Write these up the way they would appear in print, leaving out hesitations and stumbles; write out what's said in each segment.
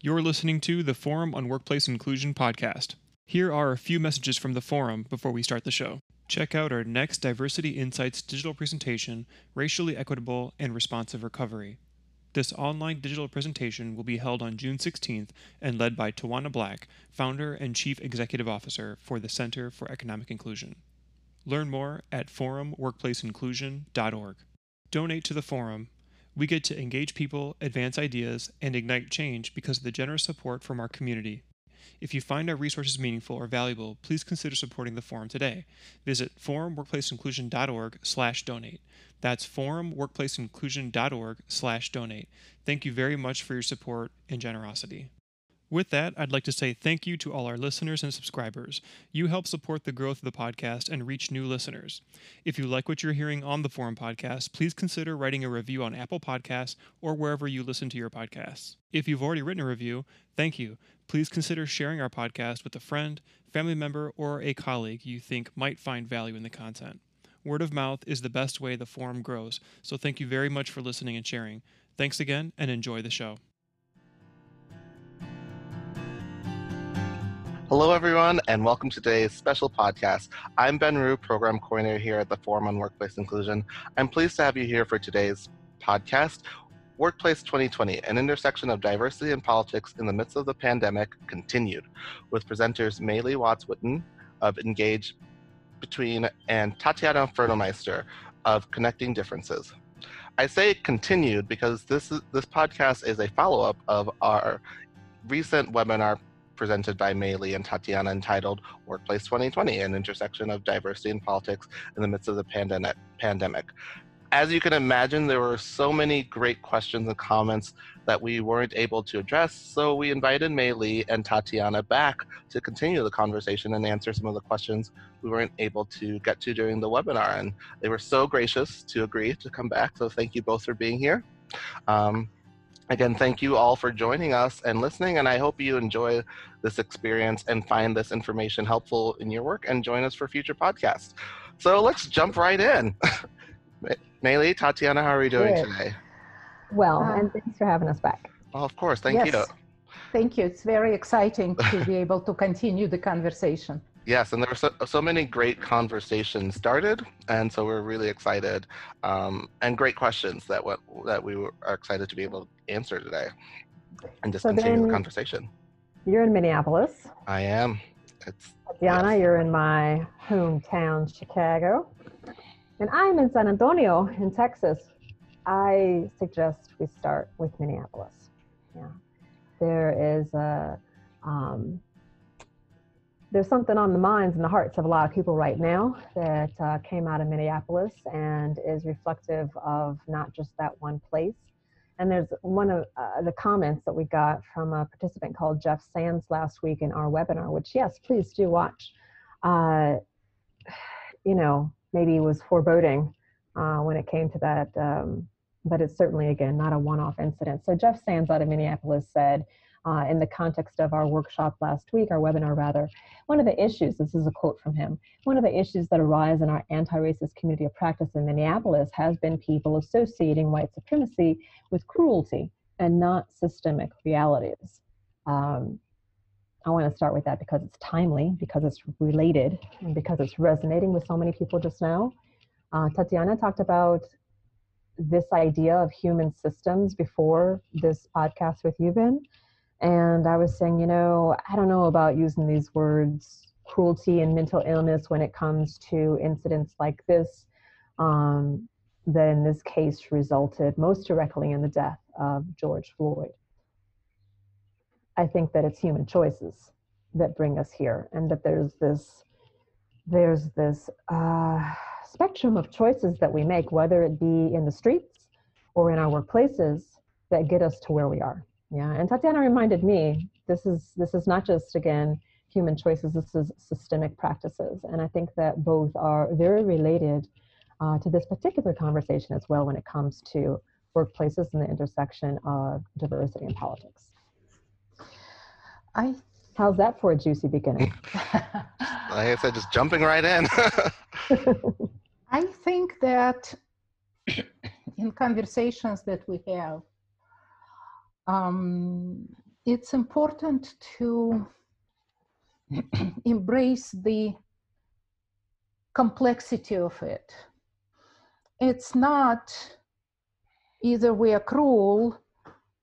You're listening to the Forum on Workplace Inclusion podcast. Here are a few messages from the Forum before we start the show. Check out our next Diversity Insights digital presentation, Racially Equitable and Responsive Recovery. This online digital presentation will be held on June 16th and led by Tawana Black, founder and chief executive officer for the Center for Economic Inclusion. Learn more at forumworkplaceinclusion.org. Donate to the Forum. We get to engage people, advance ideas, and ignite change because of the generous support from our community. If you find our resources meaningful or valuable, please consider supporting the Forum today. Visit forumworkplaceinclusion.org/donate. That's forumworkplaceinclusion.org/donate. Thank you very much for your support and generosity. With that, I'd like to say thank you to all our listeners and subscribers. You help support the growth of the podcast and reach new listeners. If you like what you're hearing on the Forum Podcast, please consider writing a review on Apple Podcasts or wherever you listen to your podcasts. If you've already written a review, thank you. Please consider sharing our podcast with a friend, family member, or a colleague you think might find value in the content. Word of mouth is the best way the Forum grows, so thank you very much for listening and sharing. Thanks again, and enjoy the show. Hello, everyone, and welcome to today's special podcast. I'm Ben Rue, Program Coordinator here at the Forum on Workplace Inclusion. I'm pleased to have you here for today's podcast, Workplace 2020, an intersection of diversity and politics in the midst of the pandemic continued, with presenters Malii Watts Witten of Engage Between and Tatyana Fertelmeyster of Connecting Differences. I say continued because this podcast is a follow-up of our recent webinar presented by Malii and Tatyana entitled Workplace 2020, an intersection of diversity and politics in the midst of the pandemic. As you can imagine, there were so many great questions and comments that we weren't able to address, so we invited Malii and Tatyana back to continue the conversation and answer some of the questions we weren't able to get to during the webinar. And they were so gracious to agree to come back, so thank you both for being here. Again, thank you all for joining us and listening, and I hope you enjoy this experience and find this information helpful in your work and join us for future podcasts. So let's jump right in. Malii, Tatyana, how are you doing today? Well, and thanks for having us back. Oh, of course. Thank you. Thank you. It's very exciting to be able to continue the conversation. Yes, and there were so many great conversations started, and so we're really excited, and great questions that we are excited to be able to answer today, and just continue the conversation. You're in Minneapolis. I am. Tatyana, you're in my hometown, Chicago, and I'm in San Antonio, in Texas. I suggest we start with Minneapolis. Yeah, there is a. There's something on the minds and the hearts of a lot of people right now that came out of Minneapolis and is reflective of not just that one place. And there's one of the comments that we got from a participant called Jeff Sands last week in our webinar, which, yes, please do watch. You know, maybe it was foreboding when it came to that, but it's certainly, again, not a one-off incident. So Jeff Sands out of Minneapolis said, in the context of our workshop last week, our webinar rather, one of the issues, this is a quote from him, one of the issues that arise in our anti-racist community of practice in Minneapolis has been people associating white supremacy with cruelty and not systemic realities. I want to start with that because it's timely, because it's related, and because it's resonating with so many people just now. Tatyana talked about this idea of human systems before this podcast with you, Ben. And I was saying, you know, I don't know about using these words, cruelty and mental illness, when it comes to incidents like this, that in this case resulted most directly in the death of George Floyd. I think that it's human choices that bring us here, and that there's this spectrum of choices that we make, whether it be in the streets or in our workplaces, that get us to where we are. Yeah, and Tatyana reminded me, this is not just, again, human choices, this is systemic practices. And I think that both are very related to this particular conversation as well when it comes to workplaces and the intersection of diversity and politics. How's that for a juicy beginning? Like I said, just jumping right in. I think that in conversations that we have, it's important to embrace the complexity of it. It's not either we are cruel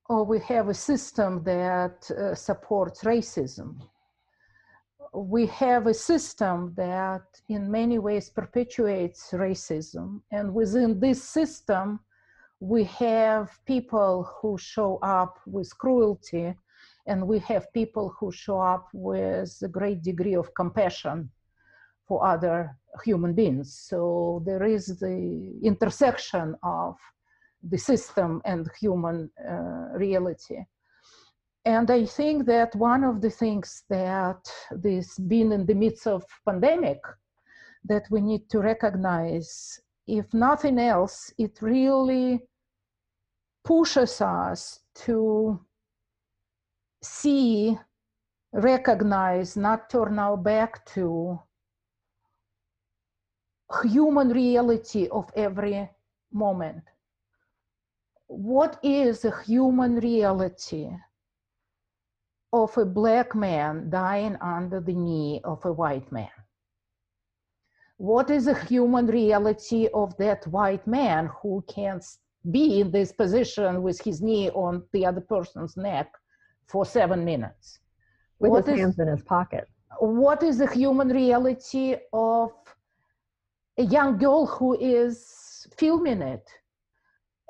or we have a system that supports racism. We have a system that in many ways perpetuates racism. And within this system, we have people who show up with cruelty, and we have people who show up with a great degree of compassion for other human beings. So there is the intersection of the system and human reality. And I think that one of the things that this being in the midst of pandemic that we need to recognize, if nothing else, it really pushes us to see, recognize, not turn our back to human reality of every moment. What is a human reality of a black man dying under the knee of a white man? What is the human reality of that white man who can't be in this position with his knee on the other person's neck for 7 minutes? With his hands in his pocket. What is the human reality of a young girl who is filming it,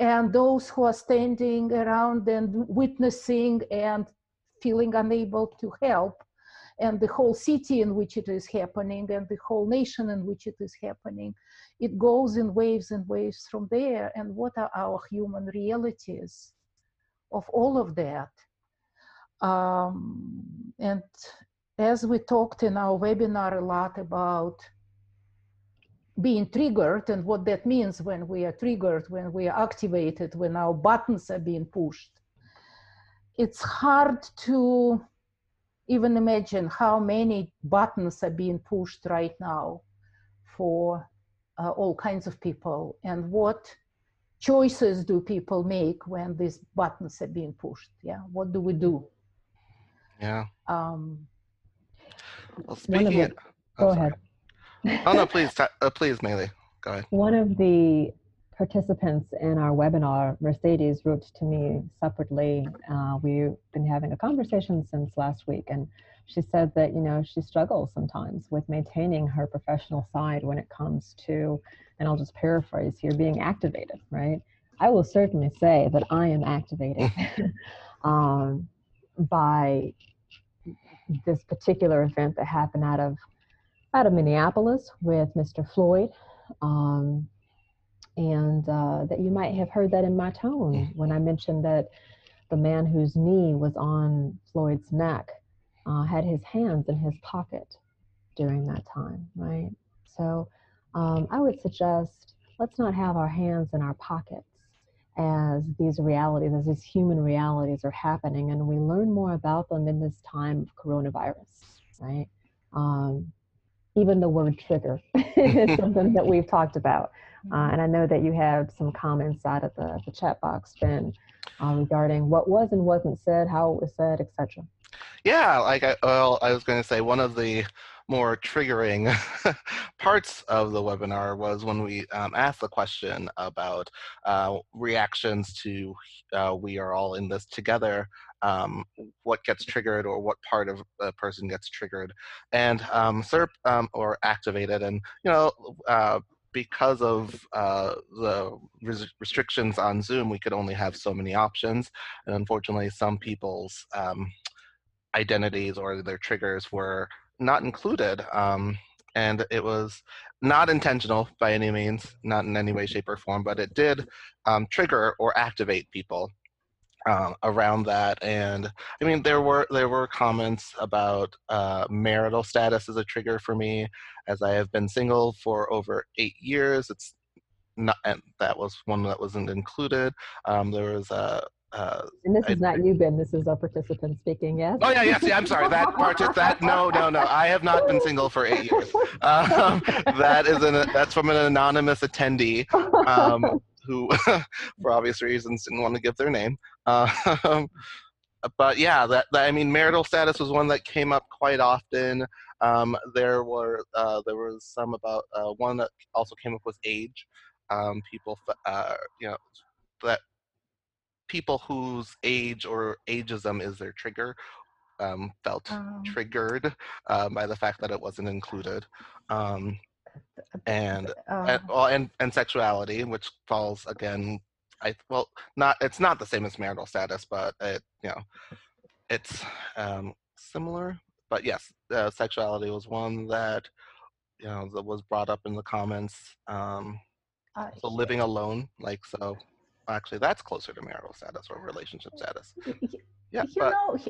and those who are standing around and witnessing and feeling unable to help, and the whole city in which it is happening, and the whole nation in which it is happening? It goes in waves and waves from there. And what are our human realities of all of that? And as we talked in our webinar a lot about being triggered and what that means when we are triggered, when we are activated, when our buttons are being pushed, it's hard to even imagine how many buttons are being pushed right now for all kinds of people, and what choices do people make when these buttons are being pushed? Yeah, what do we do? Yeah. Well, speaking of, go ahead. Oh no, please, please, Malii, go ahead. One of the participants in our webinar, Mercedes, wrote to me separately. We've been having a conversation since last week, and she said that, you know, she struggles sometimes with maintaining her professional side when it comes to, and I'll just paraphrase here, being activated, right? I will certainly say that I am activated by this particular event that happened out of Minneapolis with Mr. Floyd. That you might have heard that in my tone when I mentioned that the man whose knee was on Floyd's neck had his hands in his pocket during that time, right? So I would suggest, let's not have our hands in our pockets as these realities, as these human realities are happening, and we learn more about them in this time of coronavirus, right? Even the word trigger is something that we've talked about. And I know that you have some comments out of the chat box, Ben, regarding what was and wasn't said, how it was said, etc. Yeah, I was going to say one of the more triggering parts of the webinar was when we asked the question about reactions to we are all in this together, what gets triggered or what part of a person gets triggered and or activated. And, you know, because of the restrictions on Zoom, we could only have so many options. And unfortunately, some people's identities or their triggers were not included. And it was not intentional by any means, not in any way, shape, or form, but it did trigger or activate people around that. And I mean, there were comments about marital status as a trigger for me, as I have been single for over 8 years. It's not, and that was one that wasn't included. There was a and this is not you, Ben. This is a participant speaking. Yes. Oh yeah, yes. Yeah, I'm sorry. That part of that. No. I have not been single for 8 years. That's from an anonymous attendee who, for obvious reasons, didn't want to give their name. But yeah, that I mean, marital status was one that came up quite often. There was some about one that also came up was age. People whose age or ageism is their trigger felt triggered by the fact that it wasn't included. And sexuality, which falls again, it's not the same as marital status, but it's similar. But yes, sexuality was one that that was brought up in the comments. So living alone, actually that's closer to marital status or relationship status. Yeah,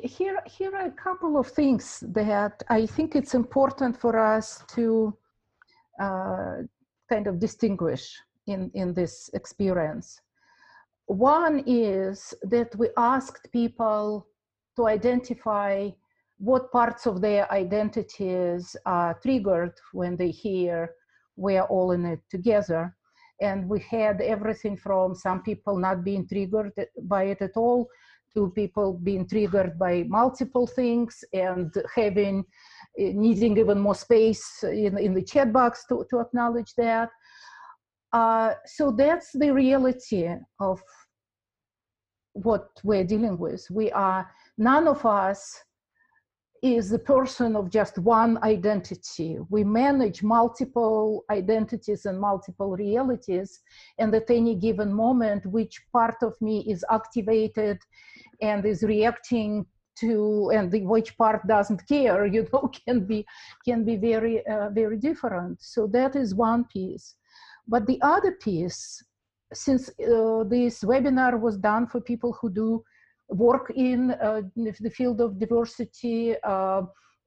here are a couple of things that I think it's important for us to kind of distinguish in this experience. One is that we asked people to identify what parts of their identities are triggered when they hear we're all in it together. And we had everything from some people not being triggered by it at all to people being triggered by multiple things and needing even more space in the chat box to acknowledge that. So that's the reality of what we're dealing with. None of us is a person of just one identity. We manage multiple identities and multiple realities, and at any given moment, which part of me is activated and is reacting to, and which part doesn't care, can be very, very different. So that is one piece. But the other piece, since this webinar was done for people who do work in the field of diversity,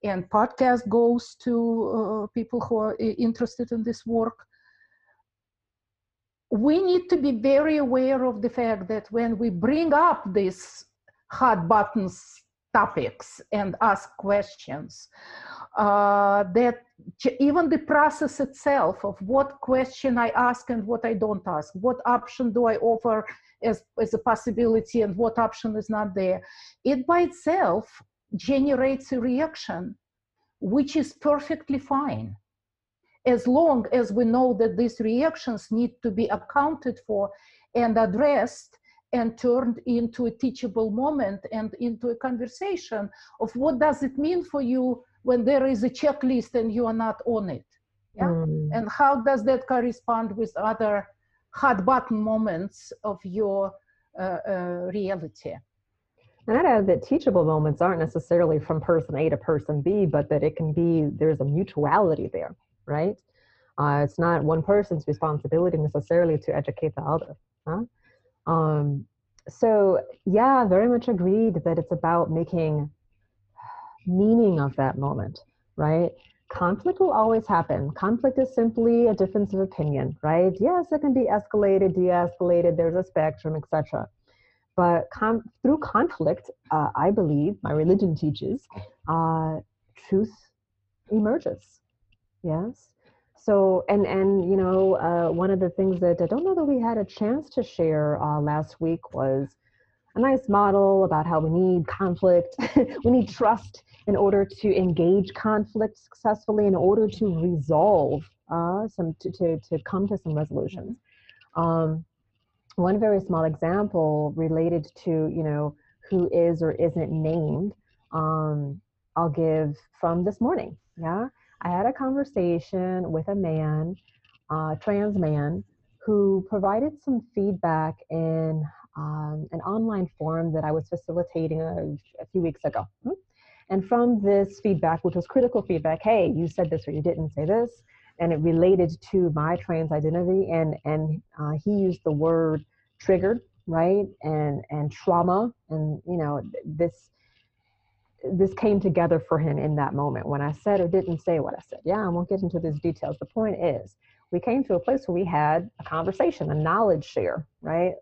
and podcast goes to people who are interested in this work. We need to be very aware of the fact that when we bring up these hot buttons topics and ask questions, that even the process itself of what question I ask and what I don't ask, what option do I offer as a possibility and what option is not there, it by itself generates a reaction, which is perfectly fine, as long as we know that these reactions need to be accounted for and addressed and turned into a teachable moment and into a conversation of what does it mean for you when there is a checklist and you are not on it. Yeah? And how does that correspond with other hot button moments of your reality? And I'd add that teachable moments aren't necessarily from person A to person B, but that it can be, there's a mutuality there, right? It's not one person's responsibility necessarily to educate the other. Huh? So yeah, very much agreed that it's about making meaning of that moment, right? Conflict will always happen. Conflict is simply a difference of opinion, right? Yes, it can be escalated, de-escalated, there's a spectrum, etc. But through conflict, I believe, my religion teaches, truth emerges, yes? So, and one of the things that I don't know that we had a chance to share last week was a nice model about how we need conflict, we need trust in order to engage conflict successfully, in order to resolve to come to some resolutions. One very small example related to, who is or isn't named, I'll give from this morning, yeah? I had a conversation with a man, trans man, who provided some feedback in an online forum that I was facilitating a few weeks ago. And from this feedback, which was critical feedback, hey, you said this or you didn't say this, and it related to my trans identity, and he used the word triggered, right, and trauma, and this came together for him in that moment when I said or didn't say what I said. Yeah, I won't get into these details. The point is, we came to a place where we had a conversation, a knowledge share, right?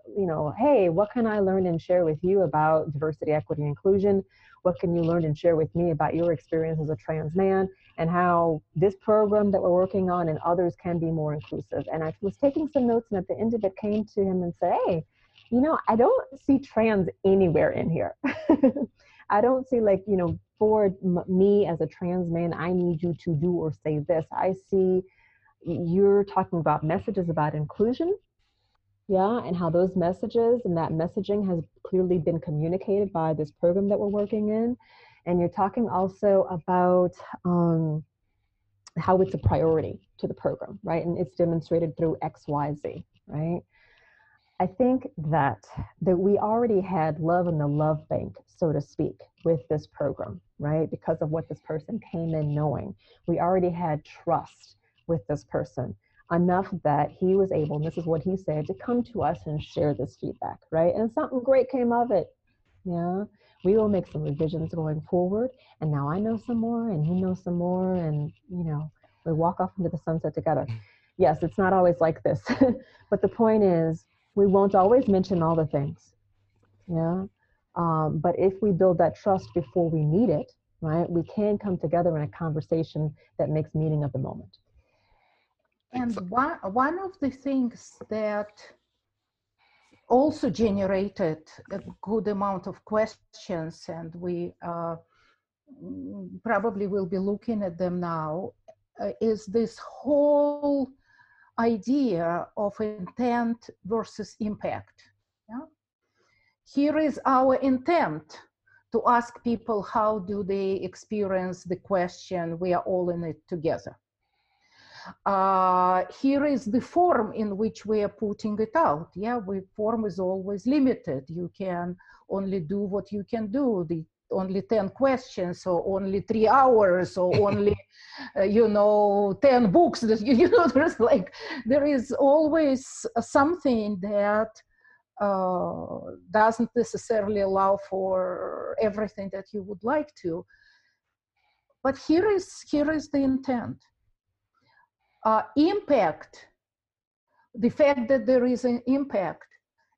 Hey, what can I learn and share with you about diversity, equity, and inclusion? What can you learn and share with me about your experience as a trans man and how this program that we're working on and others can be more inclusive? And I was taking some notes, and at the end of it came to him and say, hey, you know, I don't see trans anywhere in here. I don't see like, you know, for me as a trans man, I need you to do or say this. I see you're talking about messages about inclusion. Yeah, and how those messages and that messaging has clearly been communicated by this program that we're working in. And you're talking also about how it's a priority to the program, right? And it's demonstrated through X, Y, Z, right? I think that we already had love in the love bank, so to speak, with this program, right? Because of what this person came in knowing. We already had trust with this person. Enough that he was able, and this is what he said, to come to us and share this feedback, right? And something great came of it. Yeah, we will make some revisions going forward. And now I know some more, and he knows some more, and you know, we walk off into the sunset together. Yes, it's not always like this, but the point is, we won't always mention all the things. Yeah, but if we build that trust before we need it, right? We can come together in a conversation that makes meaning of the moment. And one of the things that also generated a good amount of questions, and we probably will be looking at them now, is this whole idea of intent versus impact. Yeah? Here is our intent to ask people how do they experience the question, we are all in it together. Here is the form in which we are putting it out. Yeah, the form is always limited. You can only do what you can do. The only 10 questions, or only 3 hours, or only, 10 books. There's like, there is always something that doesn't necessarily allow for everything that you would like to. But here is the intent. Impact, the fact that there is an impact,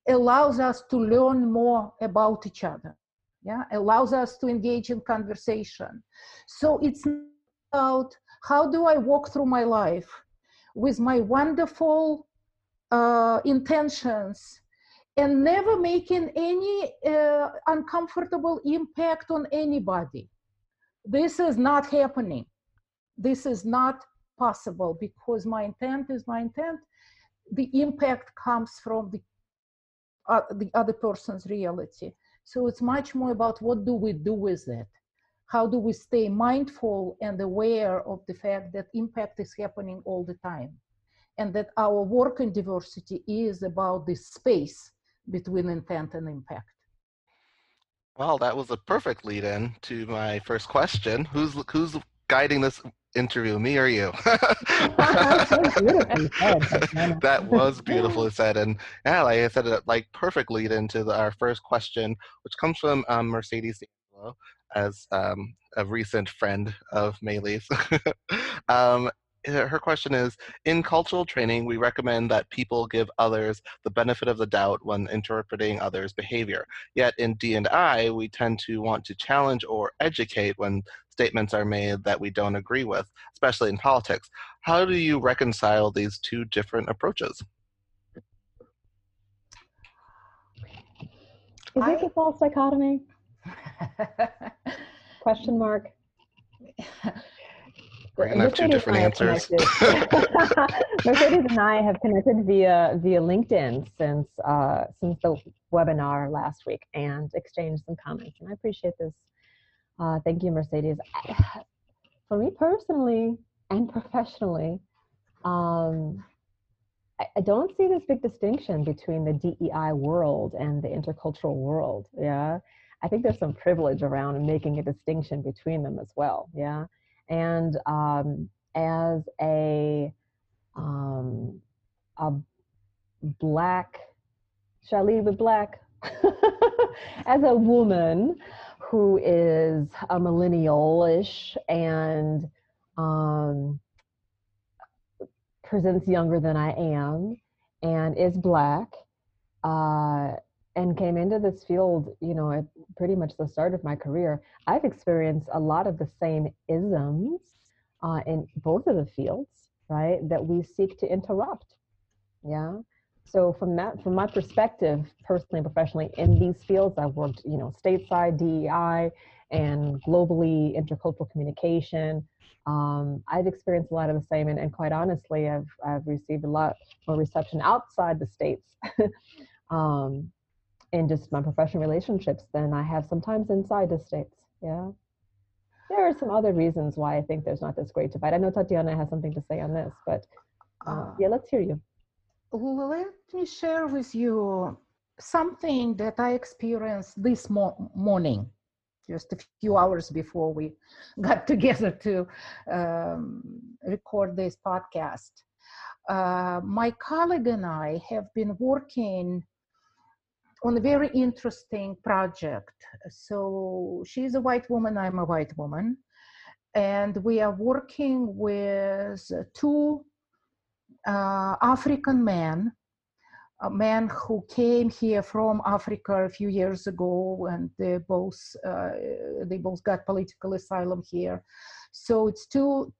allows us to learn more about each other, yeah? Allows us to engage in conversation. So it's about how do I walk through my life with my wonderful intentions and never making any uncomfortable impact on anybody. This is not happening. This is not possible, because my intent is my intent. The impact comes from the other person's reality. So it's much more about what do we do with it? How do we stay mindful and aware of the fact that impact is happening all the time, and that our work in diversity is about this space between intent and impact? Well, that was a perfect lead-in to my first question. Who's guiding this interview, me or you? That was beautifully said, and yeah, like I said, like perfect lead into our first question, which comes from Mercedes D'Angelo, as a recent friend of Malii's. Her question is, in cultural training, we recommend that people give others the benefit of the doubt when interpreting others' behavior. Yet in D&I, we tend to want to challenge or educate when statements are made that we don't agree with, especially in politics. How do you reconcile these two different approaches? Is this a false dichotomy? Question mark. We're going to have two different answers. Mercedes and I have connected via LinkedIn since the webinar last week and exchanged some comments, and I appreciate this. Thank you, Mercedes. For me personally and professionally, I don't see this big distinction between the DEI world and the intercultural world. Yeah, I think there's some privilege around making a distinction between them as well. Yeah. And as a Black, shall I leave it Black? As a woman who is a millennial-ish and presents younger than I am and is Black and came into this field, you know, at pretty much the start of my career, I've experienced a lot of the same isms in both of the fields, right, that we seek to interrupt, yeah? So from my perspective, personally and professionally, in these fields, I've worked, stateside, DEI, and globally, intercultural communication. I've experienced a lot of the same, and quite honestly, I've received a lot more reception outside the States in just my professional relationships than I have sometimes inside the States. Yeah. There are some other reasons why I think there's not this great divide. I know Tatyana has something to say on this, but yeah, let's hear you. Let me share with you something that I experienced this morning, just a few hours before we got together to record this podcast. My colleague and I have been working on a very interesting project. So she's a white woman, I'm a white woman, and we are working with two African man, a man who came here from Africa a few years ago, and they both got political asylum here. So it's two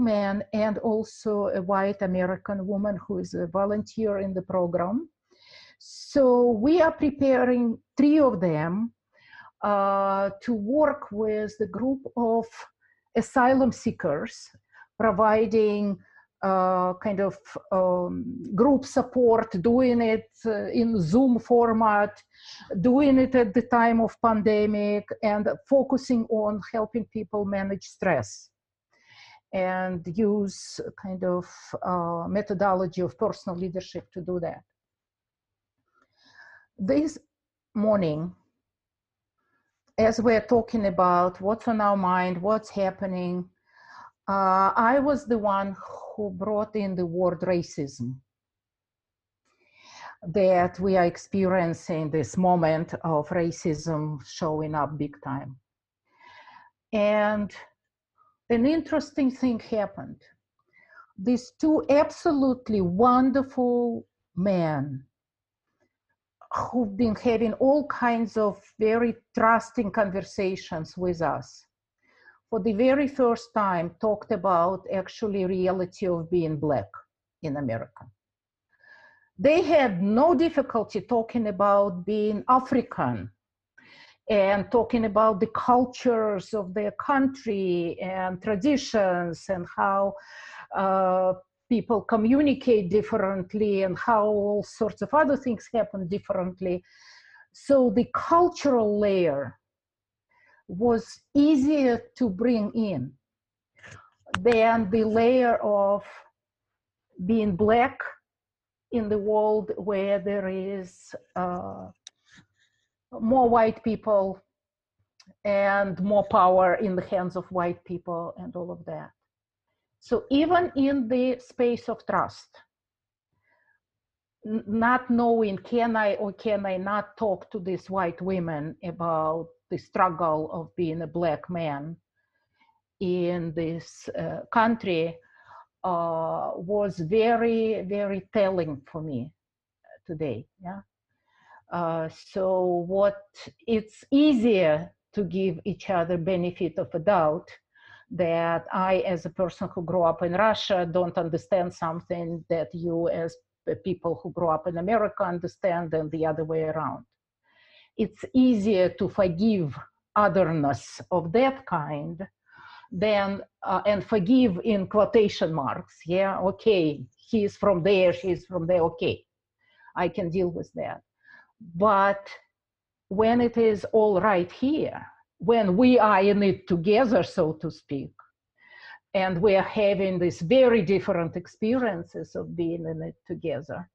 men and also a white American woman who is a volunteer in the program. So we are preparing three of them to work with the group of asylum seekers, providing group support, doing it in Zoom format, doing it at the time of pandemic, and focusing on helping people manage stress and use methodology of personal leadership to do that. This morning, as we're talking about what's on our mind, what's happening, I was the one who brought in the word racism that we are experiencing, this moment of racism showing up big time. And an interesting thing happened. These two absolutely wonderful men who've been having all kinds of very trusting conversations with us, for the very first time talked about actually reality of being Black in America. They had no difficulty talking about being African and talking about the cultures of their country and traditions and how people communicate differently and how all sorts of other things happen differently. So the cultural layer was easier to bring in than the layer of being Black in the world where there is more white people and more power in the hands of white people and all of that. So even in the space of trust, not knowing, can I or can I not talk to these white women about the struggle of being a Black man in this country was very, very telling for me today. Yeah. So it's easier to give each other benefit of a doubt that I, as a person who grew up in Russia, don't understand something that you, as people who grew up in America, understand, and the other way around. It's easier to forgive otherness of that kind than, and forgive in quotation marks. Yeah, okay, he's from there, she's from there, okay, I can deal with that. But when it is all right here, when we are in it together, so to speak, and we are having these very different experiences of being in it together,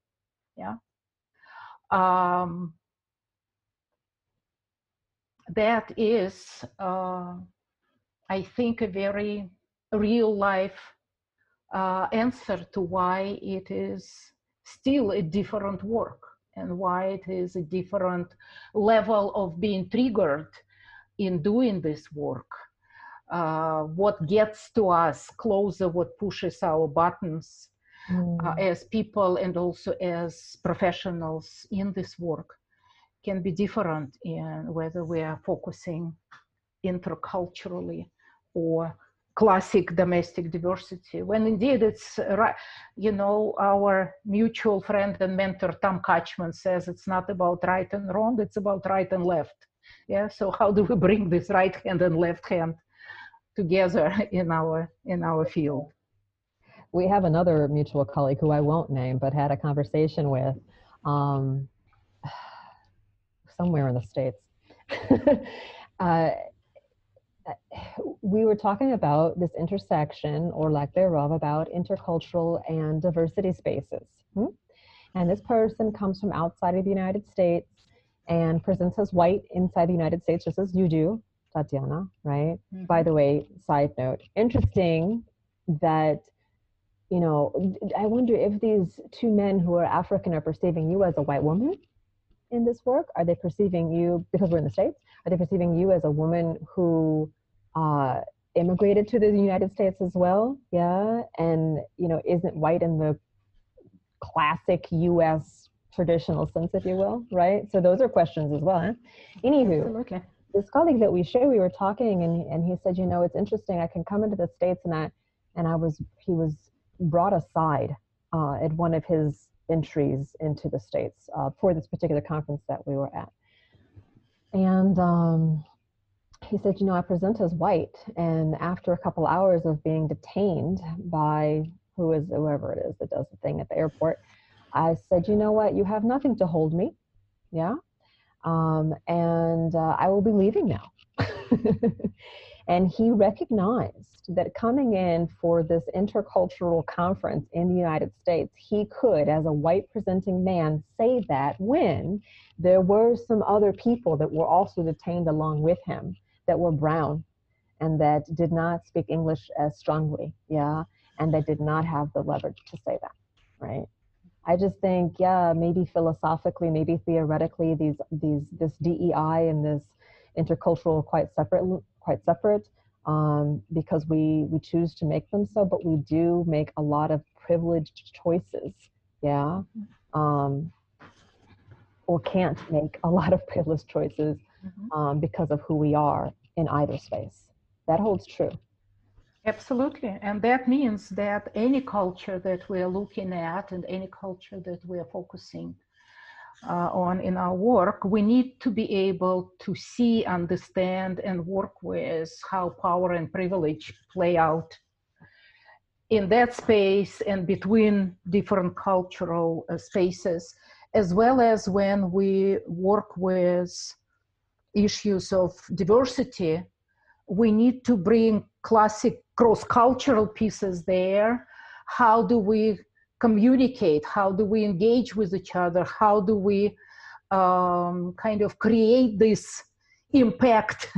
yeah, that is, I think, a very real life answer to why it is still a different work and why it is a different level of being triggered in doing this work. What gets to us closer, what pushes our buttons as people and also as professionals in this work can be different in whether we are focusing interculturally or classic domestic diversity, when indeed it's, you know, our mutual friend and mentor Tom Kochman says it's not about right and wrong, it's about right and left. Yeah, so how do we bring this right hand and left hand together in our field? We have another mutual colleague who I won't name, but had a conversation with somewhere in the States. We were talking about this intersection, or lack thereof, about intercultural and diversity spaces. And this person comes from outside of the United States and presents as white inside the United States, just as you do, Tatyana, right? Mm-hmm. By the way, side note, interesting that, you know, I wonder if these two men who are African are perceiving you as a white woman in this work. Are they perceiving you, because we're in the States, are they perceiving you as a woman who immigrated to the United States as well? Yeah, and, you know, isn't white in the classic U.S. traditional sense, if you will, right? So those are questions as well. Huh? Anywho, okay. This colleague that we share, we were talking, and he said, you know, it's interesting. I can come into the States, he was brought aside at one of his entries into the States for this particular conference that we were at. And he said, you know, I present as white, and after a couple hours of being detained by whoever it is that does the thing at the airport, I said, you know what, you have nothing to hold me, yeah? I will be leaving now. And he recognized that coming in for this intercultural conference in the United States, he could, as a white presenting man, say that when there were some other people that were also detained along with him that were brown and that did not speak English as strongly, yeah, and that did not have the leverage to say that, right? I just think, yeah, maybe philosophically, maybe theoretically, this DEI and this intercultural quite separate, because we choose to make them so, but we do make a lot of privileged choices, yeah, or can't make a lot of privileged choices because of who we are in either space. That holds true. Absolutely. And that means that any culture that we're looking at and any culture that we're focusing on in our work, we need to be able to see, understand, and work with how power and privilege play out in that space and between different cultural spaces, as well as when we work with issues of diversity. We need to bring classic cross-cultural pieces there. How do we communicate? How do we engage with each other? How do we kind of create this impact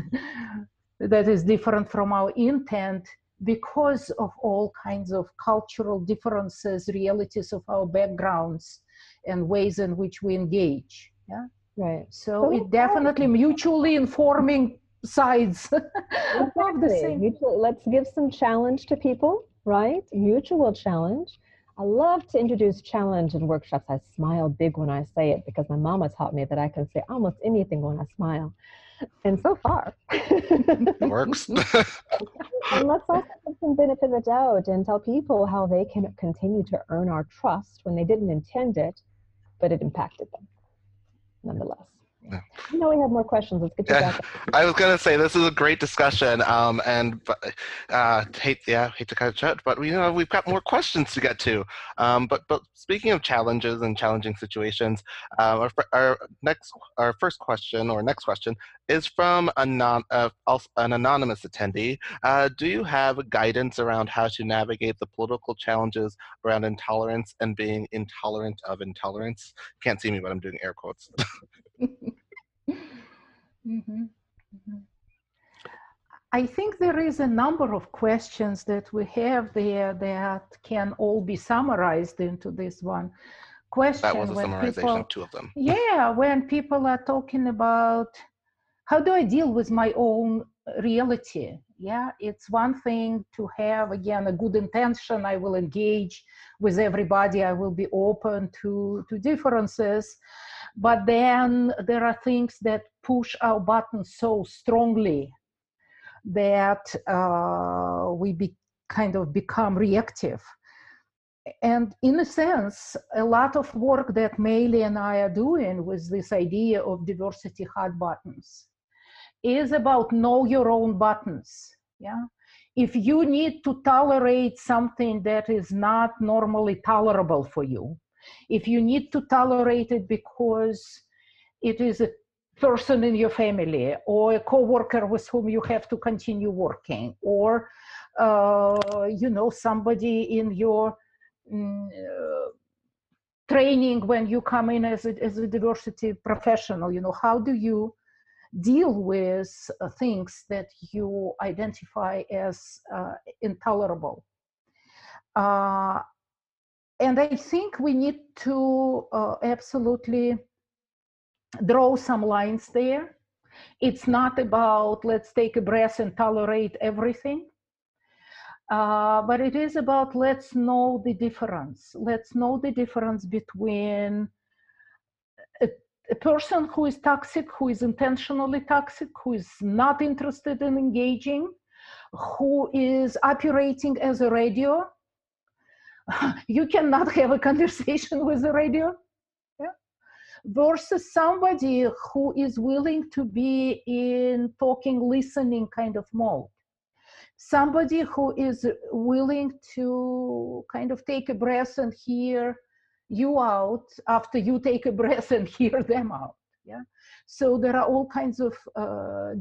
that is different from our intent because of all kinds of cultural differences, realities of our backgrounds, and ways in which we engage? Yeah. Right. So it definitely mutually informing sides. Exactly. Mutual, let's give some challenge to people, right? Mutual challenge. I love to introduce challenge in workshops. I smile big when I say it because my mama taught me that I can say almost anything when I smile. And so far. It works. And let's also give some benefit of the doubt and tell people how they can continue to earn our trust when they didn't intend it, but it impacted them nonetheless. Yeah. You know, we have more questions. Let's get you back. I was going to say this is a great discussion, hate to cut it short, but we've got more questions to get to. But speaking of challenges and challenging situations, our next question is from an anonymous attendee. Do you have guidance around how to navigate the political challenges around intolerance and being intolerant of intolerance? Can't see me, but I'm doing air quotes. I think there is a number of questions that we have there that can all be summarized into this one question. That was a summarization of two of them. Yeah, when people are talking about how do I deal with my own reality? Yeah, it's one thing to have, again, a good intention. I will engage with everybody. I will be open to differences. But then there are things that push our buttons so strongly that we become reactive. And in a sense, a lot of work that Malii and I are doing with this idea of diversity hot buttons is about know your own buttons. Yeah. If you need to tolerate something that is not normally tolerable for you, if you need to tolerate it because it is a person in your family or a coworker with whom you have to continue working, or you know, somebody in your training when you come in as a diversity professional, you know, how do you deal with things that you identify as intolerable? And I think we need to absolutely draw some lines there. It's not about let's take a breath and tolerate everything. But it is about let's know the difference. Let's know the difference between a person who is toxic, who is intentionally toxic, who is not interested in engaging, who is operating as a radio. You cannot have a conversation with a radio. Yeah? Versus somebody who is willing to be in talking, listening kind of mode. Somebody who is willing to kind of take a breath and hear you out after you take a breath and hear them out. Yeah. So there are all kinds of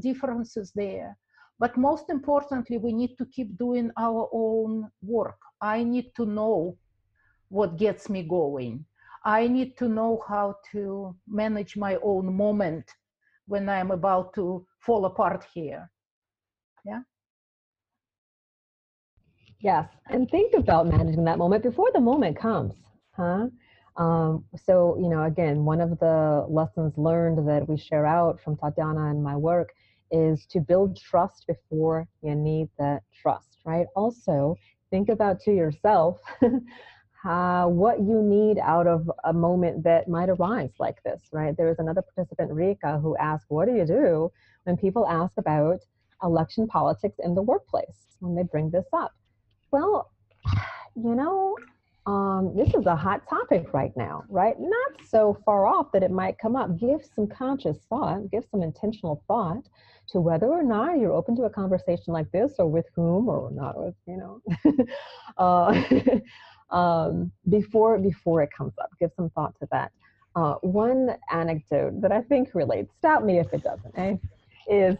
differences there. But most importantly, we need to keep doing our own work. I need to know what gets me going. I need to know how to manage my own moment when I'm about to fall apart here. Yeah. Yes, and think about managing that moment before the moment comes, huh? So, you know, again, one of the lessons learned that we share out from Tatyana and my work is to build trust before you need that trust, right? Also, think about to yourself what you need out of a moment that might arise like this, right? There was another participant, Rika, who asked, what do you do when people ask about election politics in the workplace when they bring this up? Well, you know, this is a hot topic right now, right? Not so far off that it might come up. Give some conscious thought, give some intentional thought to whether or not you're open to a conversation like this, or with whom, or not with, you know, before it comes up. Give some thought to that. One anecdote that I think relates, stop me if it doesn't, eh? Is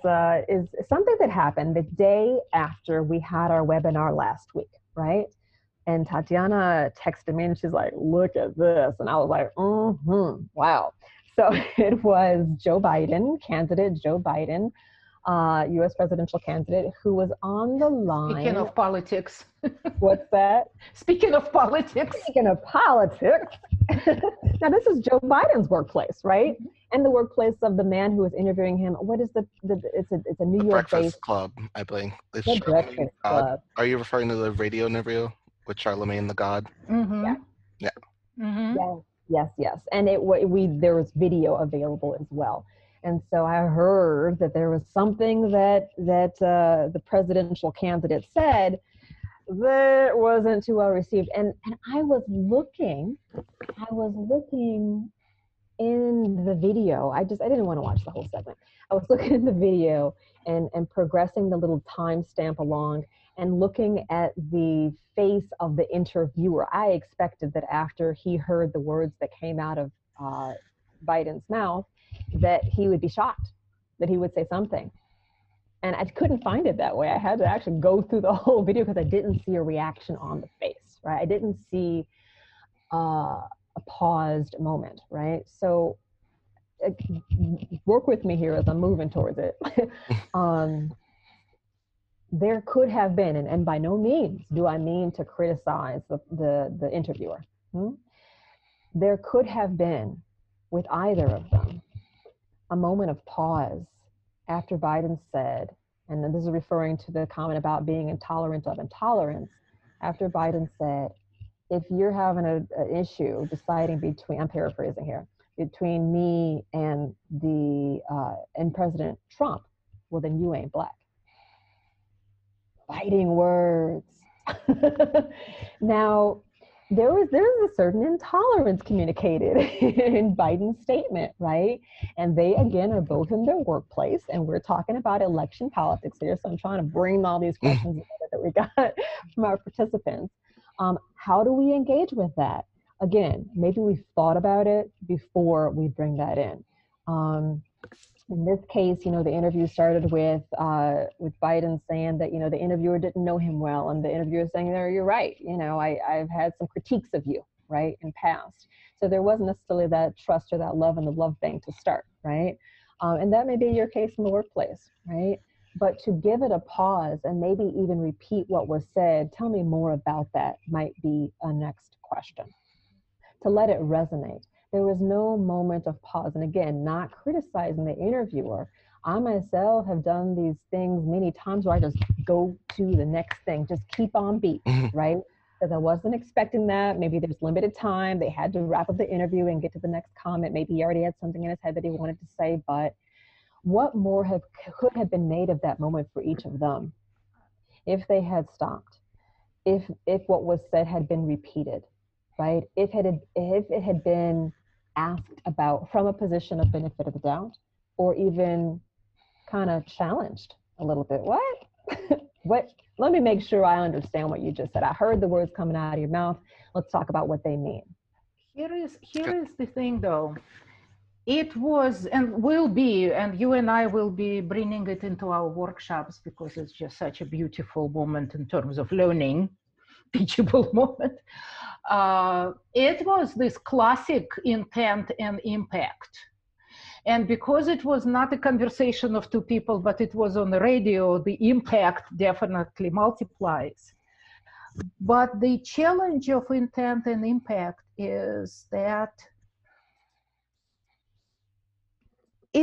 something that happened the day after we had our webinar last week, right? And Tatyana texted me and she's like, look at this. And I was like, wow. So it was Joe Biden, candidate Joe Biden, US presidential candidate, who was on the line. Speaking of politics. What's that? Speaking of politics. Speaking of politics. Now this is Joe Biden's workplace, right? And the workplace of the man who was interviewing him. What is it's a New York-based. The Breakfast Club, I believe. The Breakfast Club. Are you referring to the radio interview with Charlemagne the God? Mm-hmm. Yeah. Yeah. Mm-hmm. Yes, yes, yes. And there was video available as well. And so I heard that there was something that the presidential candidate said that wasn't too well received. And I was looking in the video. I didn't want to watch the whole segment. I was looking at the video and progressing the little timestamp along and looking at the face of the interviewer. I expected that after he heard the words that came out of Biden's mouth, that he would be shocked, that he would say something. And I couldn't find it that way. I had to actually go through the whole video because I didn't see a reaction on the face, right? I didn't see a paused moment, right? So work with me here as I'm moving towards it. There could have been, and by no means do I mean to criticize the interviewer. There could have been, with either of them, a moment of pause after Biden said, and then this is referring to the comment about being intolerant of intolerance, after Biden said, if you're having an issue deciding between, I'm paraphrasing here, between me and President Trump, well, then you ain't black. fighting words. Now, there was a certain intolerance communicated in Biden's statement, right? And they, again, are both in their workplace, and we're talking about election politics here, so I'm trying to bring all these questions that we got from our participants. How do we engage with that? Again, maybe we've thought about it before we bring that in. In this case, you know, the interview started with Biden saying that, you know, the interviewer didn't know him well, and the interviewer saying, "No, you're right. You know, I've had some critiques of you, right, in past." So there wasn't necessarily that trust or that love in the love bank to start, right? And that may be your case in the workplace, right? But to give it a pause and maybe even repeat what was said, tell me more about that, might be a next question. To let it resonate. There was no moment of pause. And again, not criticizing the interviewer. I myself have done these things many times where I just go to the next thing, just keep on beat, right? Because I wasn't expecting that. Maybe there's limited time. They had to wrap up the interview and get to the next comment. Maybe he already had something in his head that he wanted to say, but what more could have been made of that moment for each of them if they had stopped, if what was said had been repeated, right? If it had been asked about from a position of benefit of the doubt, or even kind of challenged a little bit. What? Let me make sure I understand what you just said. I heard the words coming out of your mouth. Let's talk about what they mean. Here is the thing, though. It was and will be, and you and I will be bringing it into our workshops because it's just such a beautiful moment in terms of learning, teachable moment. It was this classic intent and impact. And because it was not a conversation of two people, but it was on the radio, the impact definitely multiplies. But the challenge of intent and impact is that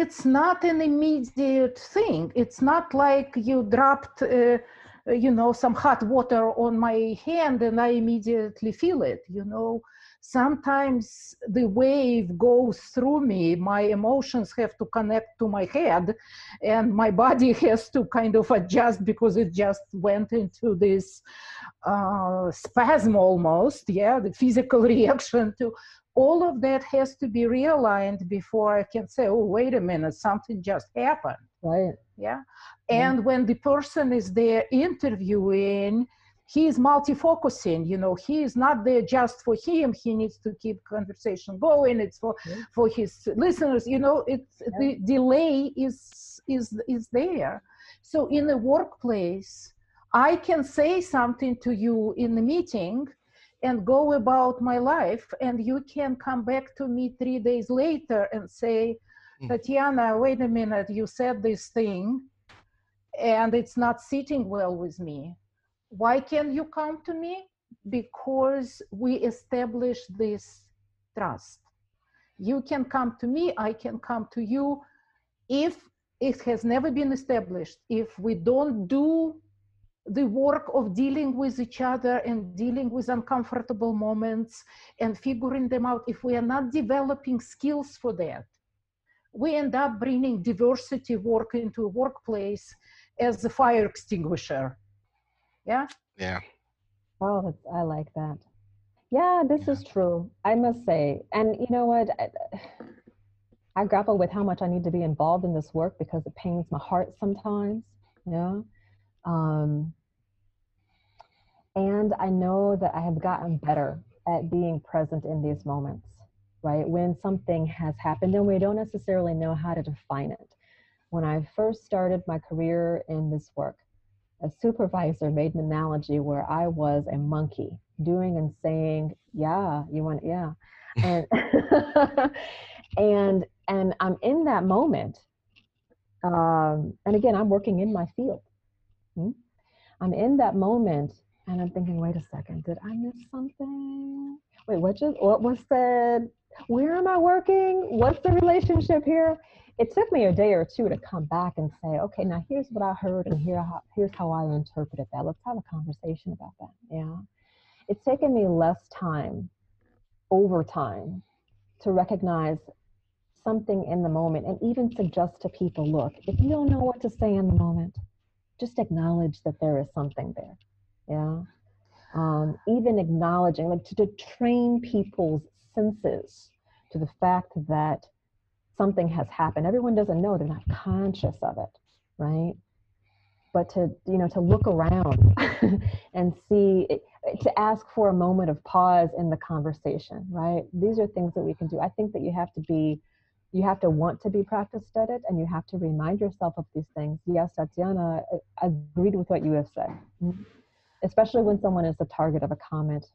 it's not an immediate thing. It's not like you dropped some hot water on my hand and I immediately feel it. You know, sometimes the wave goes through me, my emotions have to connect to my head and my body has to kind of adjust because it just went into this spasm almost, the physical reaction to all of that has to be realigned before I can say, oh, wait a minute, something just happened. Right. Yeah. And when the person is there interviewing, he is multifocusing, you know, he is not there just for him. He needs to keep conversation going. It's for his listeners, you know, the delay is there. So in the workplace, I can say something to you in the meeting and go about my life. And you can come back to me 3 days later and say, Tatyana, wait a minute, you said this thing and it's not sitting well with me. Why can't you come to me? Because we established this trust. You can come to me, I can come to you. If it has never been established, if we don't do the work of dealing with each other and dealing with uncomfortable moments and figuring them out, if we are not developing skills for that, we end up bringing diversity work into a workplace as a fire extinguisher. Yeah? Yeah. Oh, I like that. Yeah, this is true, I must say. And you know what? I grapple with how much I need to be involved in this work because it pains my heart sometimes, you know? And I know that I have gotten better at being present in these moments. Right? When something has happened and we don't necessarily know how to define it. When I first started my career in this work, a supervisor made an analogy where I was a monkey doing and saying, And, and I'm in that moment. And again, I'm working in my field. I'm in that moment and I'm thinking, wait a second, did I miss something? Wait, what was said? Where am I working? What's the relationship here? It took me a day or two to come back and say, okay, now here's what I heard and here's how I interpreted that. Let's have a conversation about that. Yeah. It's taken me less time over time to recognize something in the moment and even suggest to people, look, if you don't know what to say in the moment, just acknowledge that there is something there. Yeah. Even acknowledging, like to train people's senses to the fact that something has happened. Everyone doesn't know, they're not conscious of it, right? But to, you know, to look around and see, to ask for a moment of pause in the conversation, right? These are things that we can do. I think that you have to want to be practice-studded, and you have to remind yourself of these things. Yes, Tatyana, I agreed with what you have said, especially when someone is the target of a comment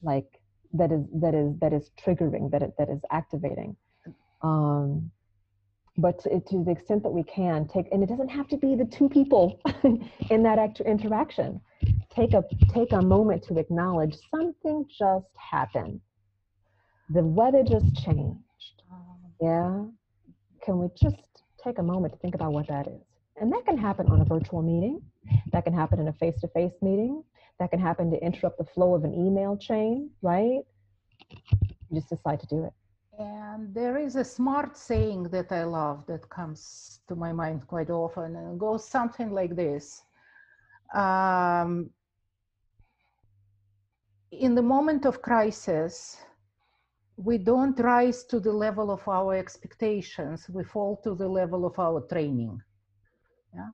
like that is triggering, that is activating. But to the extent that we can take, and it doesn't have to be the two people in that interaction. Take a moment to acknowledge something just happened. The weather just changed. Yeah. Can we just take a moment to think about what that is? And that can happen on a virtual meeting. That can happen in a face-to-face meeting. That can happen to interrupt the flow of an email chain, right? You just decide to do it. And there is a smart saying that I love that comes to my mind quite often, and goes something like this. In the moment of crisis, we don't rise to the level of our expectations. We fall to the level of our training. Yeah?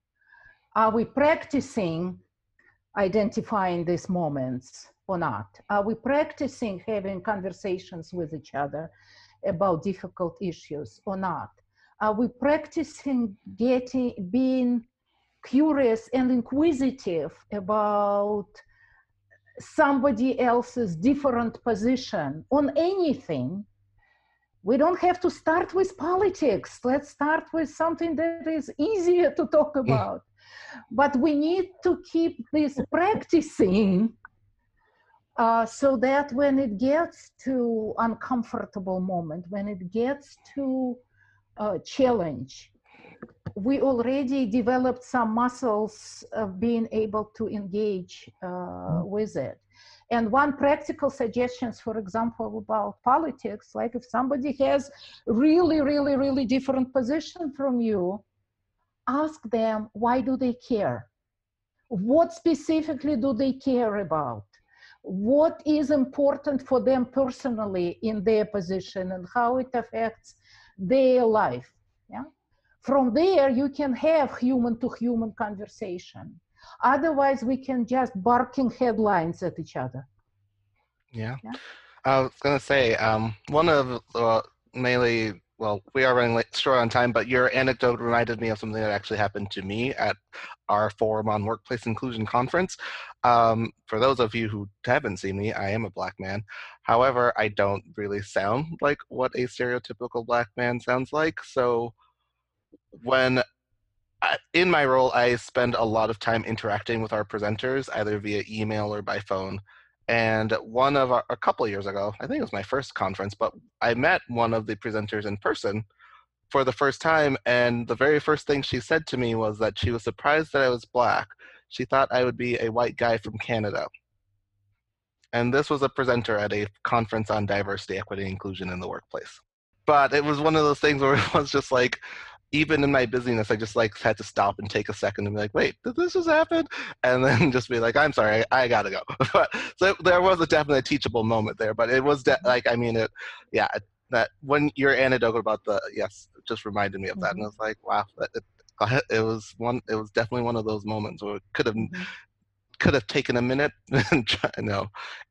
Are we practicing identifying these moments or not? Are we practicing having conversations with each other about difficult issues or not? Are we practicing being curious and inquisitive about somebody else's different position on anything? We don't have to start with politics. Let's start with something that is easier to talk about. But we need to keep this practicing so that when it gets to uncomfortable moment, when it gets to challenge, we already developed some muscles of being able to engage with it. And one practical suggestion, for example, about politics, like if somebody has really, really, really different position from you, ask them, why do they care? What specifically do they care about? What is important for them personally in their position and how it affects their life? Yeah? From there, you can have human-to-human conversation. Otherwise, we can just barking headlines at each other. Yeah. Yeah? I was going to say, one of mainly, well, we are running short on time, but your anecdote reminded me of something that actually happened to me at our Forum on Workplace Inclusion conference. For those of you who haven't seen me, I am a black man. However, I don't really sound like what a stereotypical black man sounds like. So when in my role, I spend a lot of time interacting with our presenters, either via email or by phone. And a couple of years ago, I think it was my first conference, but I met one of the presenters in person for the first time. And the very first thing she said to me was that she was surprised that I was black. She thought I would be a white guy from Canada. And this was a presenter at a conference on diversity, equity, and inclusion in the workplace. But it was one of those things where it was just like, even in my busyness, I just had to stop and take a second and be like, wait, did this just happen? And then just be like, I'm sorry, I gotta go. But so there was a definitely teachable moment there, but it was that when your anecdote about the, yes, just reminded me of that. And I was like, wow, it was definitely one of those moments where it could have taken a minute and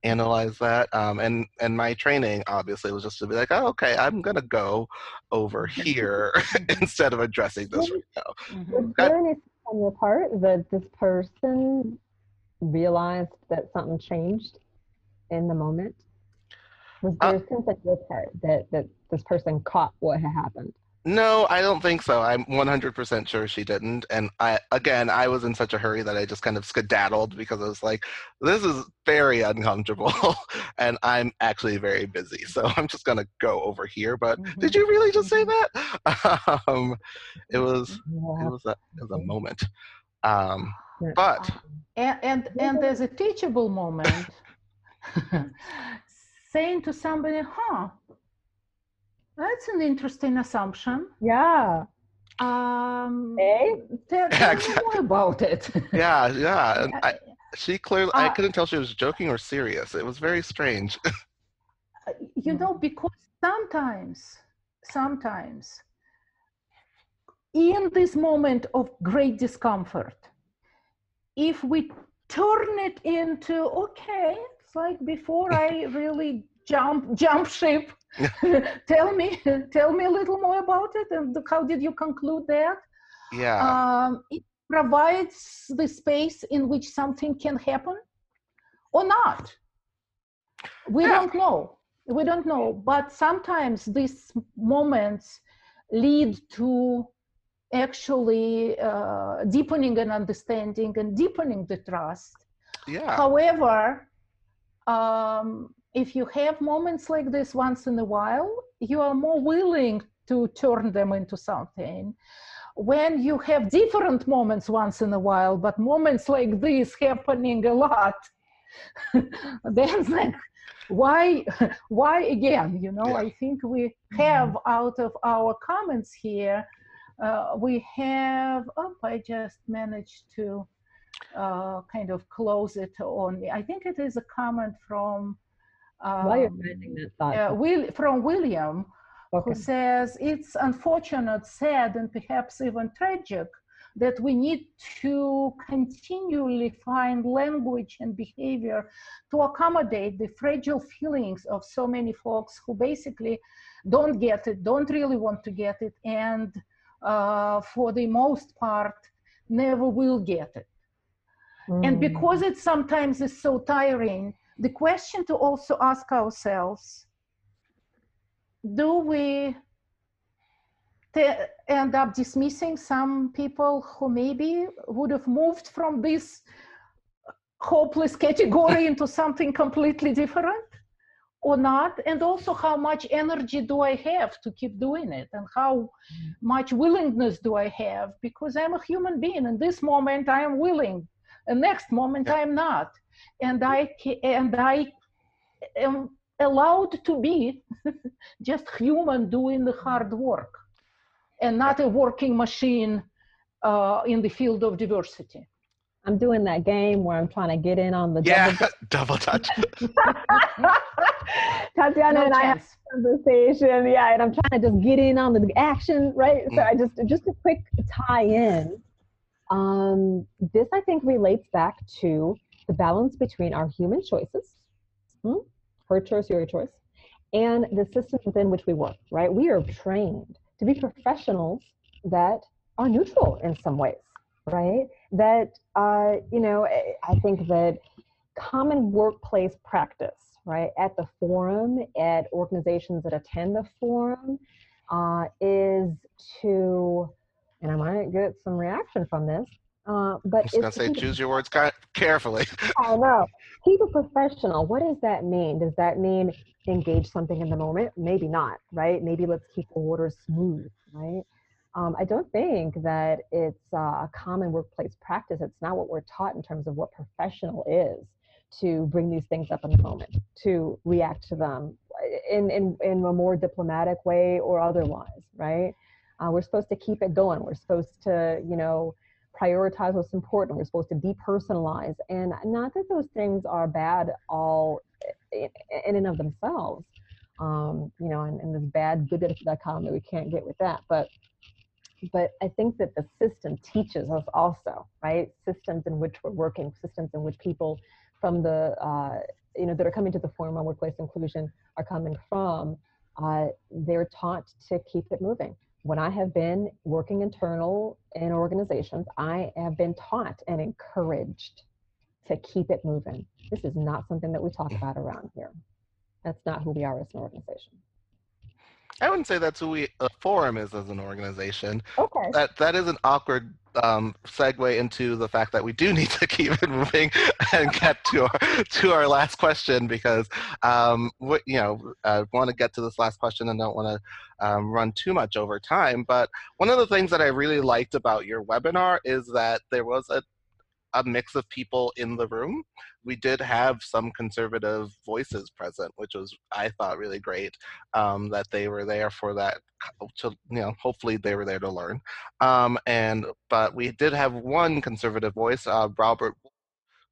analyze that. And my training obviously was just to be like, oh, okay, I'm gonna go over here instead of addressing this right now. Was there anything on your part that this person realized that something changed in the moment? Was there a sense on your part that this person caught what had happened? No, I don't think so. I'm 100% sure she didn't. And I was in such a hurry that I just kind of skedaddled because I was like, this is very uncomfortable and I'm actually very busy. So I'm just going to go over here. But did you really just say that? It was a moment. And there's a teachable moment saying to somebody, huh? That's an interesting assumption. Yeah. Tell me about it. Yeah. And she clearly, I couldn't tell if she was joking or serious. It was very strange. You know, because sometimes, in this moment of great discomfort, if we turn it into, okay, it's like before I really jump ship, tell me a little more about it, and how did you conclude that? Yeah. It provides the space in which something can happen or not. We don't know, but sometimes these moments lead to actually deepening an understanding and deepening the trust. Yeah. However, if you have moments like this once in a while, you are more willing to turn them into something. When you have different moments once in a while, but moments like this happening a lot, then like, why again? You know, yeah. I think we have out of our comments here, I just managed to kind of close it on me. I think it is a comment from William, okay, who says, it's unfortunate, sad, and perhaps even tragic that we need to continually find language and behavior to accommodate the fragile feelings of so many folks who basically don't get it, don't really want to get it, and for the most part, never will get it. And because it sometimes is so tiring, the question to also ask ourselves, do we end up dismissing some people who maybe would have moved from this hopeless category into something completely different or not? And also, how much energy do I have to keep doing it? And how much willingness do I have? Because I'm a human being. In this moment, I am willing. And next moment, I am not. And I am allowed to be just human doing the hard work and not a working machine in the field of diversity. I'm doing that game where I'm trying to get in on the double touch. Tatyana and I have a conversation, and I'm trying to just get in on the action, right? So I just a quick tie-in. This, I think, relates back to the balance between our human choices, her choice, your choice, and the systems within which we work, right? We are trained to be professionals that are neutral in some ways, right? That, I think that common workplace practice, right, at the forum, at organizations that attend the forum, is to, and I might get some reaction from this, but I'm just going to say, choose your words carefully. I know. Keep a professional. What does that mean? Does that mean engage something in the moment? Maybe not, right? Maybe let's keep the water smooth, right? I don't think that it's a common workplace practice. It's not what we're taught in terms of what professional is, to bring these things up in the moment, to react to them in a more diplomatic way or otherwise, right? We're supposed to keep it going. We're supposed to, prioritize what's important. We're supposed to depersonalize. And not that those things are bad all in and of themselves, and this bad good dichotomy, we can't get with that. But I think that the system teaches us also, right? Systems in which we're working, systems in which people from the, that are coming to the Forum on Workplace Inclusion are coming from, they're taught to keep it moving. When I have been working internal in organizations, I have been taught and encouraged to keep it moving. This is not something that we talk about around here. That's not who we are as an organization. I wouldn't say that's who a forum is as an organization. Okay. That is an awkward segue into the fact that we do need to keep it moving and get to our last question, because I want to get to this last question and don't want to run too much over time. But one of the things that I really liked about your webinar is that there was a a mix of people in the room. We did have some conservative voices present, which was, I thought, really great, that they were there for that, to, you know, hopefully they were there to learn. But we did have one conservative voice, Robert,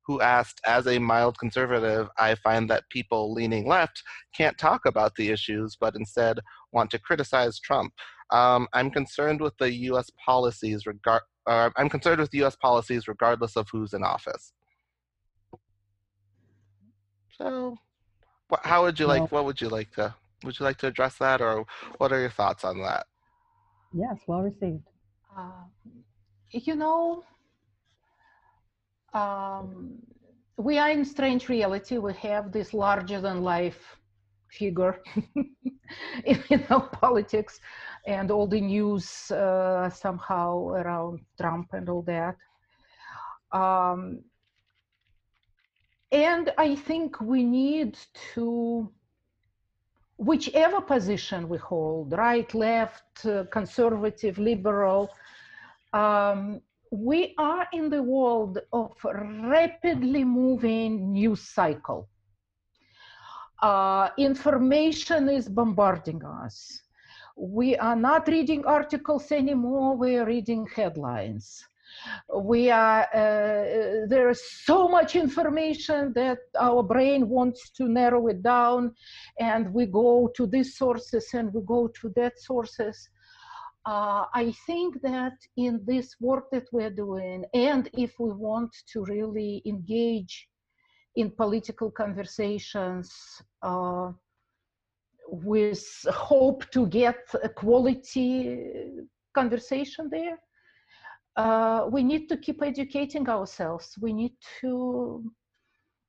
who asked, as a mild conservative, I find that people leaning left can't talk about the issues, but instead want to criticize Trump. I'm concerned with the U.S. policies I'm concerned with U.S. policies regardless of who's in office. So, how would you like? What would you like to? Would you like to address that, or what are your thoughts on that? Yes, well received. We are in strange reality. We have this larger-than-life figure in our politics, and all the news somehow around Trump and all that. And I think we need to, whichever position we hold, right, left, conservative, liberal, we are in the world of rapidly moving news cycle. Information is bombarding us. We are not reading articles anymore, we are reading headlines. We are, there is so much information that our brain wants to narrow it down, and we go to these sources and we go to that sources. I think that in this work that we're doing, and if we want to really engage in political conversations with hope to get a quality conversation there, we need to keep educating ourselves. We need to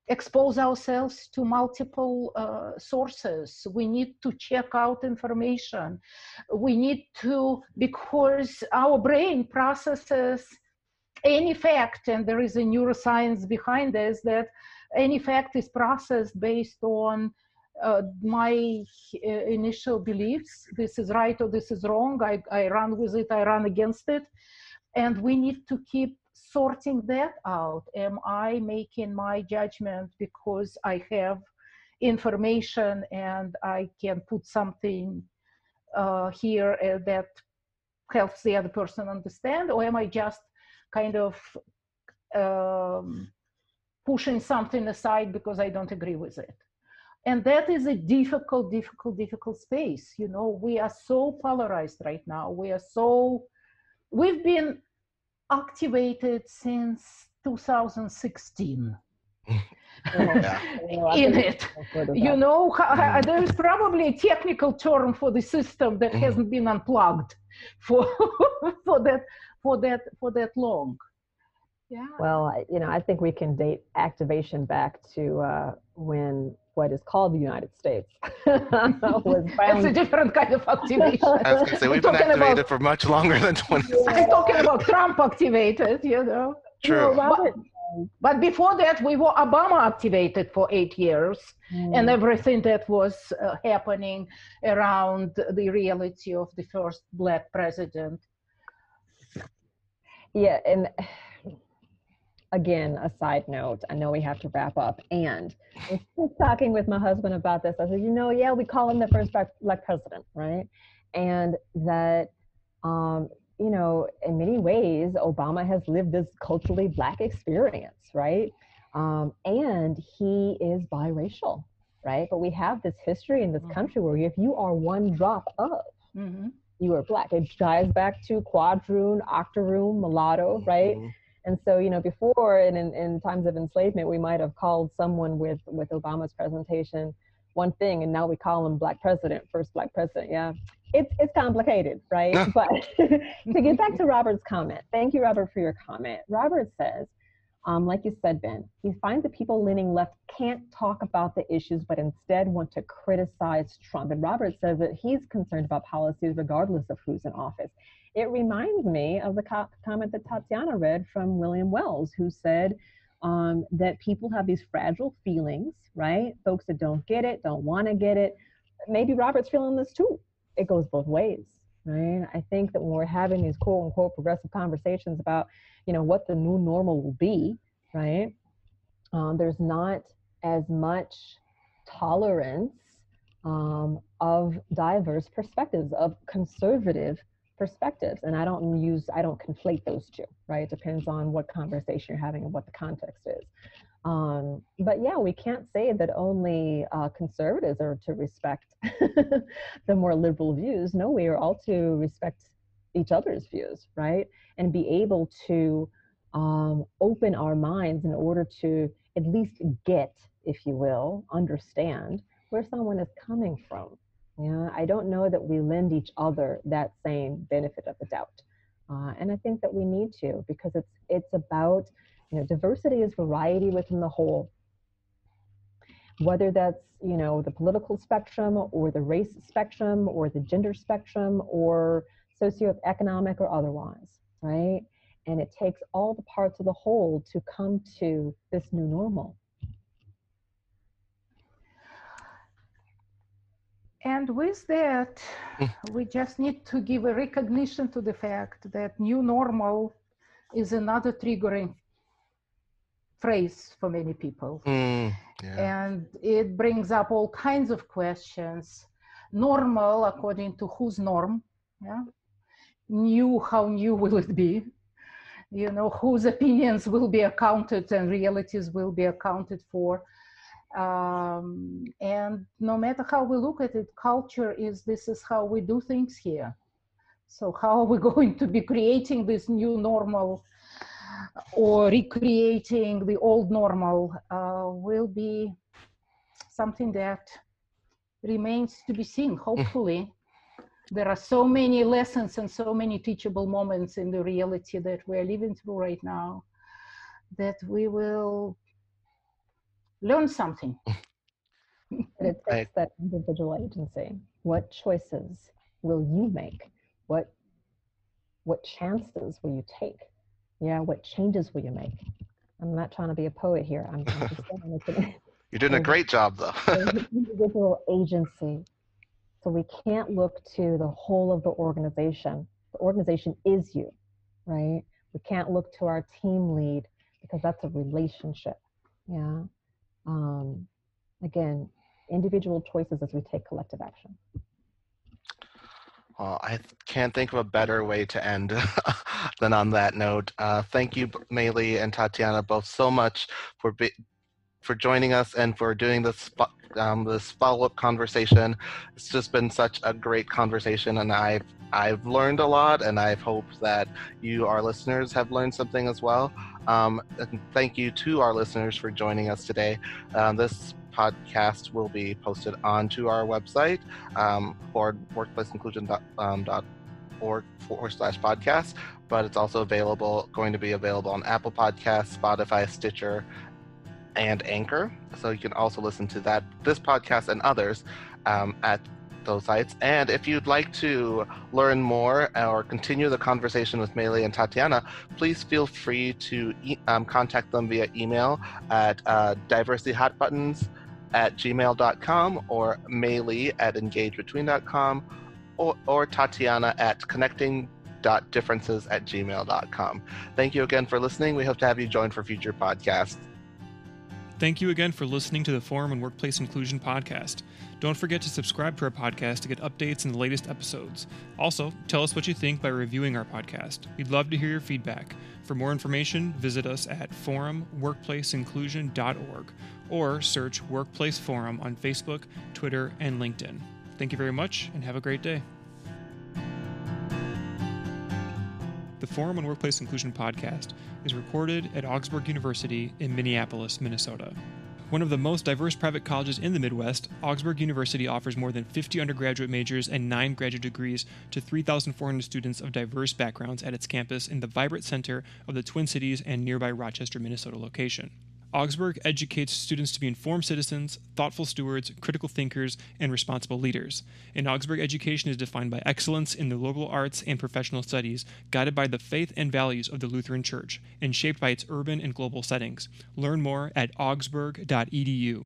expose ourselves to multiple sources. We need to check out information. We need to, because our brain processes any fact, and there is a neuroscience behind this, that any fact is processed based on my initial beliefs. This is right or this is wrong. I run with it, I run against it. And we need to keep sorting that out. Am I making my judgment because I have information and I can put something here that helps the other person understand? Or am I just kind of pushing something aside because I don't agree with it? And that is a difficult, difficult, difficult space. You know, we are so polarized right now. We are so, we've been activated since 2016. In it. You know, there is probably a technical term for the system that hasn't been unplugged for for that long. Yeah. Well, you know, I think we can date activation back to when what is called the United States. That's a different kind of activation. I was going to say, we've been activated for much longer than 20 years. I'm talking about Trump activated, you know. True. But before that, we were Obama activated for 8 years, and everything that was happening around the reality of the first Black president. Yeah, and again, a side note, I know we have to wrap up, and I was talking with my husband about this. I said, you know, yeah, we call him the first Black president, right? And that, you know, in many ways, Obama has lived this culturally Black experience, right? And he is biracial, right? But we have this history in this country where if you are one drop up, you are Black. It ties back to quadroon, octoroon, mulatto, right? And so, you know, before and in times of enslavement, we might have called someone with Obama's presentation one thing, and now we call him Black president, first Black president. Yeah, it's complicated, right? But to get back to Robert's comment, thank you, Robert, for your comment. Robert says, like you said, Ben, he finds that people leaning left can't talk about the issues, but instead want to criticize Trump. And Robert says that he's concerned about policies regardless of who's in office. It reminds me of the comment that Tatyana read from William Wells, who said that people have these fragile feelings, right? Folks that don't get it, don't want to get it. Maybe Robert's feeling this too. It goes both ways, right? I think that when we're having these quote unquote progressive conversations about, you know, what the new normal will be, right? There's not as much tolerance of diverse perspectives, of conservative perspectives. And I don't conflate those two, right? It depends on what conversation you're having and what the context is. But yeah, we can't say that only conservatives are to respect the more liberal views. No, we are all to respect each other's views, right? And be able to open our minds in order to at least get, if you will, understand where someone is coming from. Yeah, I don't know that we lend each other that same benefit of the doubt. And I think that we need to, because it's about, you know, diversity is variety within the whole. Whether that's, you know, the political spectrum or the race spectrum or the gender spectrum or socioeconomic or otherwise, right? And it takes all the parts of the whole to come to this new normal. And with that, we just need to give a recognition to the fact that new normal is another triggering phrase for many people. Yeah. And it brings up all kinds of questions. Normal, according to whose norm? Yeah. New, how new will it be? You know, whose opinions will be accounted and realities will be accounted for. And no matter how we look at it, culture is, this is how we do things here. So how are we going to be creating this new normal or recreating the old normal will be something that remains to be seen. Hopefully, there are so many lessons and so many teachable moments in the reality that we're living through right now that we will learn something. It takes that individual agency. What choices will you make? What chances will you take? Yeah, what changes will you make? I'm not trying to be a poet here. I'm just saying. You're doing a great job, though. Individual agency. So we can't look to the whole of the organization. The organization is you, right? We can't look to our team lead because that's a relationship. Yeah. Again, individual choices as we take collective action. Well, I can't think of a better way to end than on that note. Thank you, Malii and Tatyana, both so much for joining us and for doing this this follow-up conversation. It's just been such a great conversation, and I've learned a lot, and I hope that you, our listeners, have learned something as well. And thank you to our listeners for joining us today. This podcast will be posted onto our website, forumworkplaceinclusion.org/podcast, but it's also going to be available on Apple Podcasts, Spotify, Stitcher, and Anchor. So you can also listen to this podcast and others at those sites. And if you'd like to learn more or continue the conversation with Malii and Tatyana, please feel free to contact them via email at diversityhotbuttons@gmail.com or Malii@engagebetween.com or Tatyana at connecting.differences@gmail.com. Thank you again for listening. We hope to have you join for future podcasts. Thank you again for listening to the Forum on Workplace Inclusion podcast. Don't forget to subscribe to our podcast to get updates on the latest episodes. Also, tell us what you think by reviewing our podcast. We'd love to hear your feedback. For more information, visit us at forumworkplaceinclusion.org or search Workplace Forum on Facebook, Twitter, and LinkedIn. Thank you very much and have a great day. The Forum on Workplace Inclusion podcast is recorded at Augsburg University in Minneapolis, Minnesota. One of the most diverse private colleges in the Midwest, Augsburg University offers more than 50 undergraduate majors and 9 graduate degrees to 3,400 students of diverse backgrounds at its campus in the vibrant center of the Twin Cities and nearby Rochester, Minnesota location. Augsburg educates students to be informed citizens, thoughtful stewards, critical thinkers, and responsible leaders. An Augsburg education is defined by excellence in the liberal arts and professional studies, guided by the faith and values of the Lutheran Church, and shaped by its urban and global settings. Learn more at augsburg.edu.